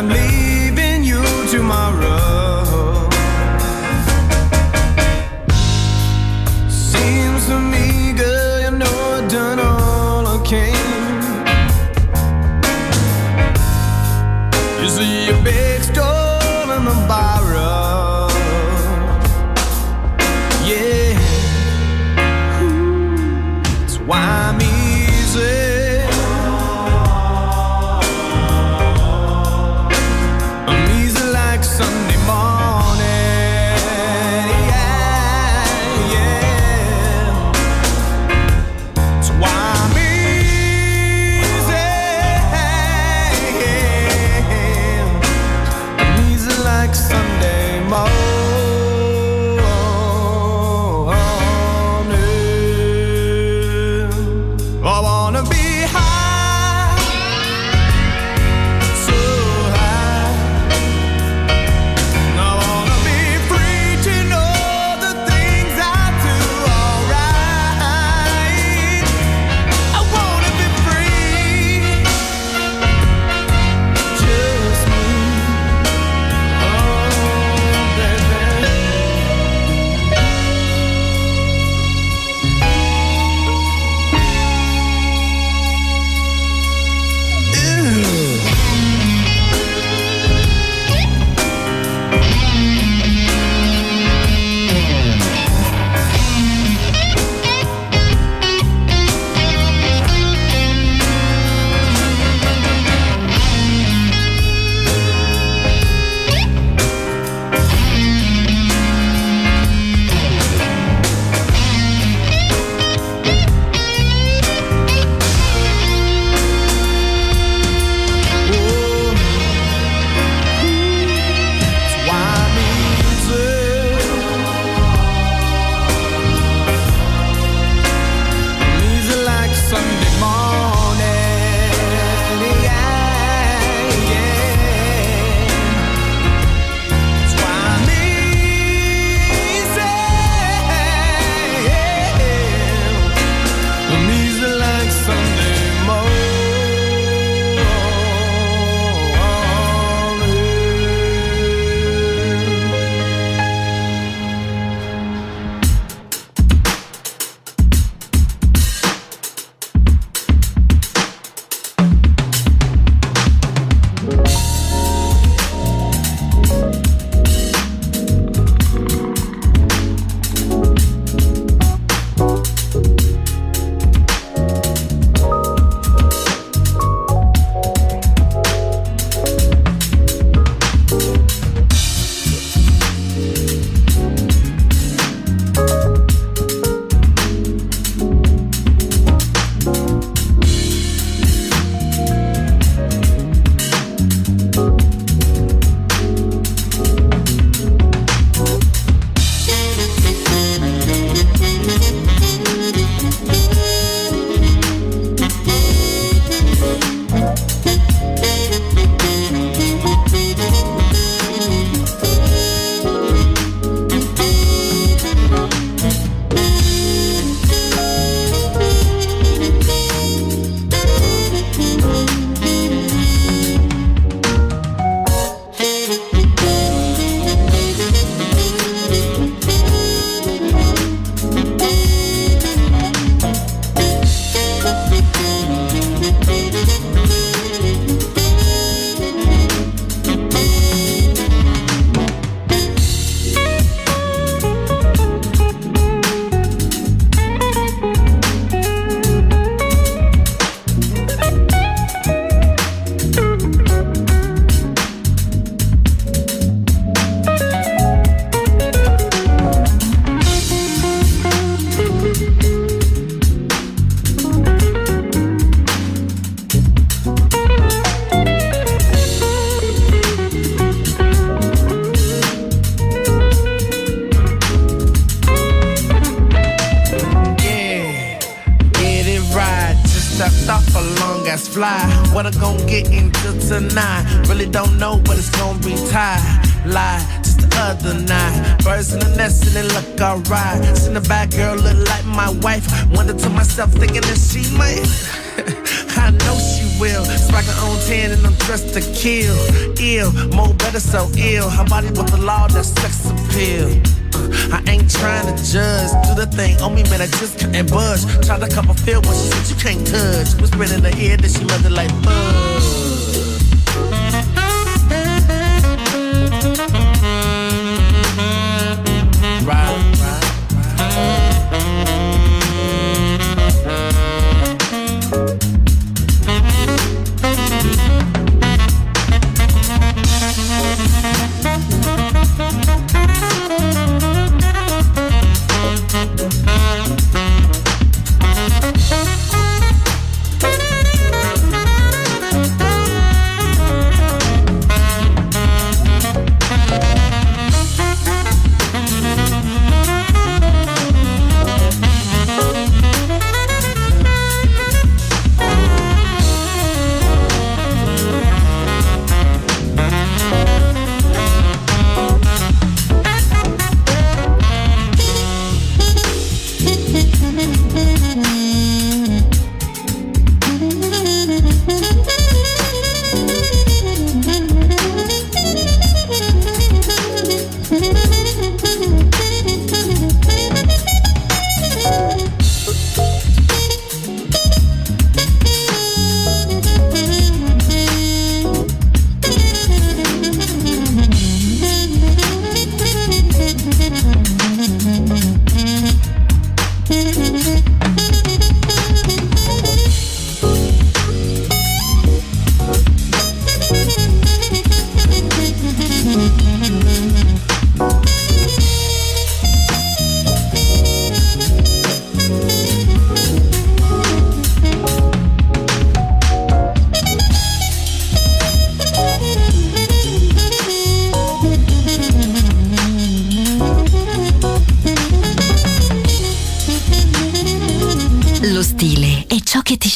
I'm leaving. fly. What I gon' get into tonight? Really don't know, but it's gon' be tied. Lie, just the other night. Birds in the nest and they look alright. Seen the bad girl look like my wife. Wonder to myself thinking that she might. I know she will. Sparkin' on 10 and I'm dressed to kill. Ill, more better so ill. Her body with the law, that sex appeal. I ain't trying to judge. Do the thing on me, man, I just couldn't budge. Tried to cup a feel when she said you can't touch. Whispering in her ear that she loved it like fudge.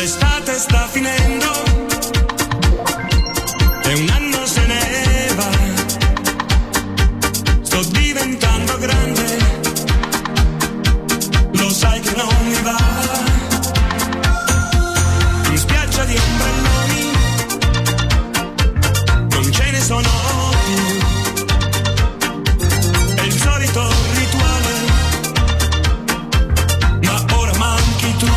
L'estate sta finendo e un anno se ne va. Sto diventando grande, lo sai che non mi va. In spiaggia di ombrelloni non ce ne sono più. È il solito rituale, ma ora manchi tu.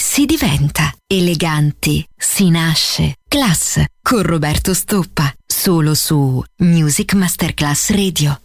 si diventa. Eleganti si nasce. Class con Roberto Stoppa, solo su Music Masterclass Radio.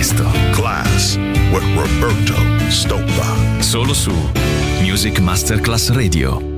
presto. Class with Roberto Stoppa. Solo su Music Masterclass Radio.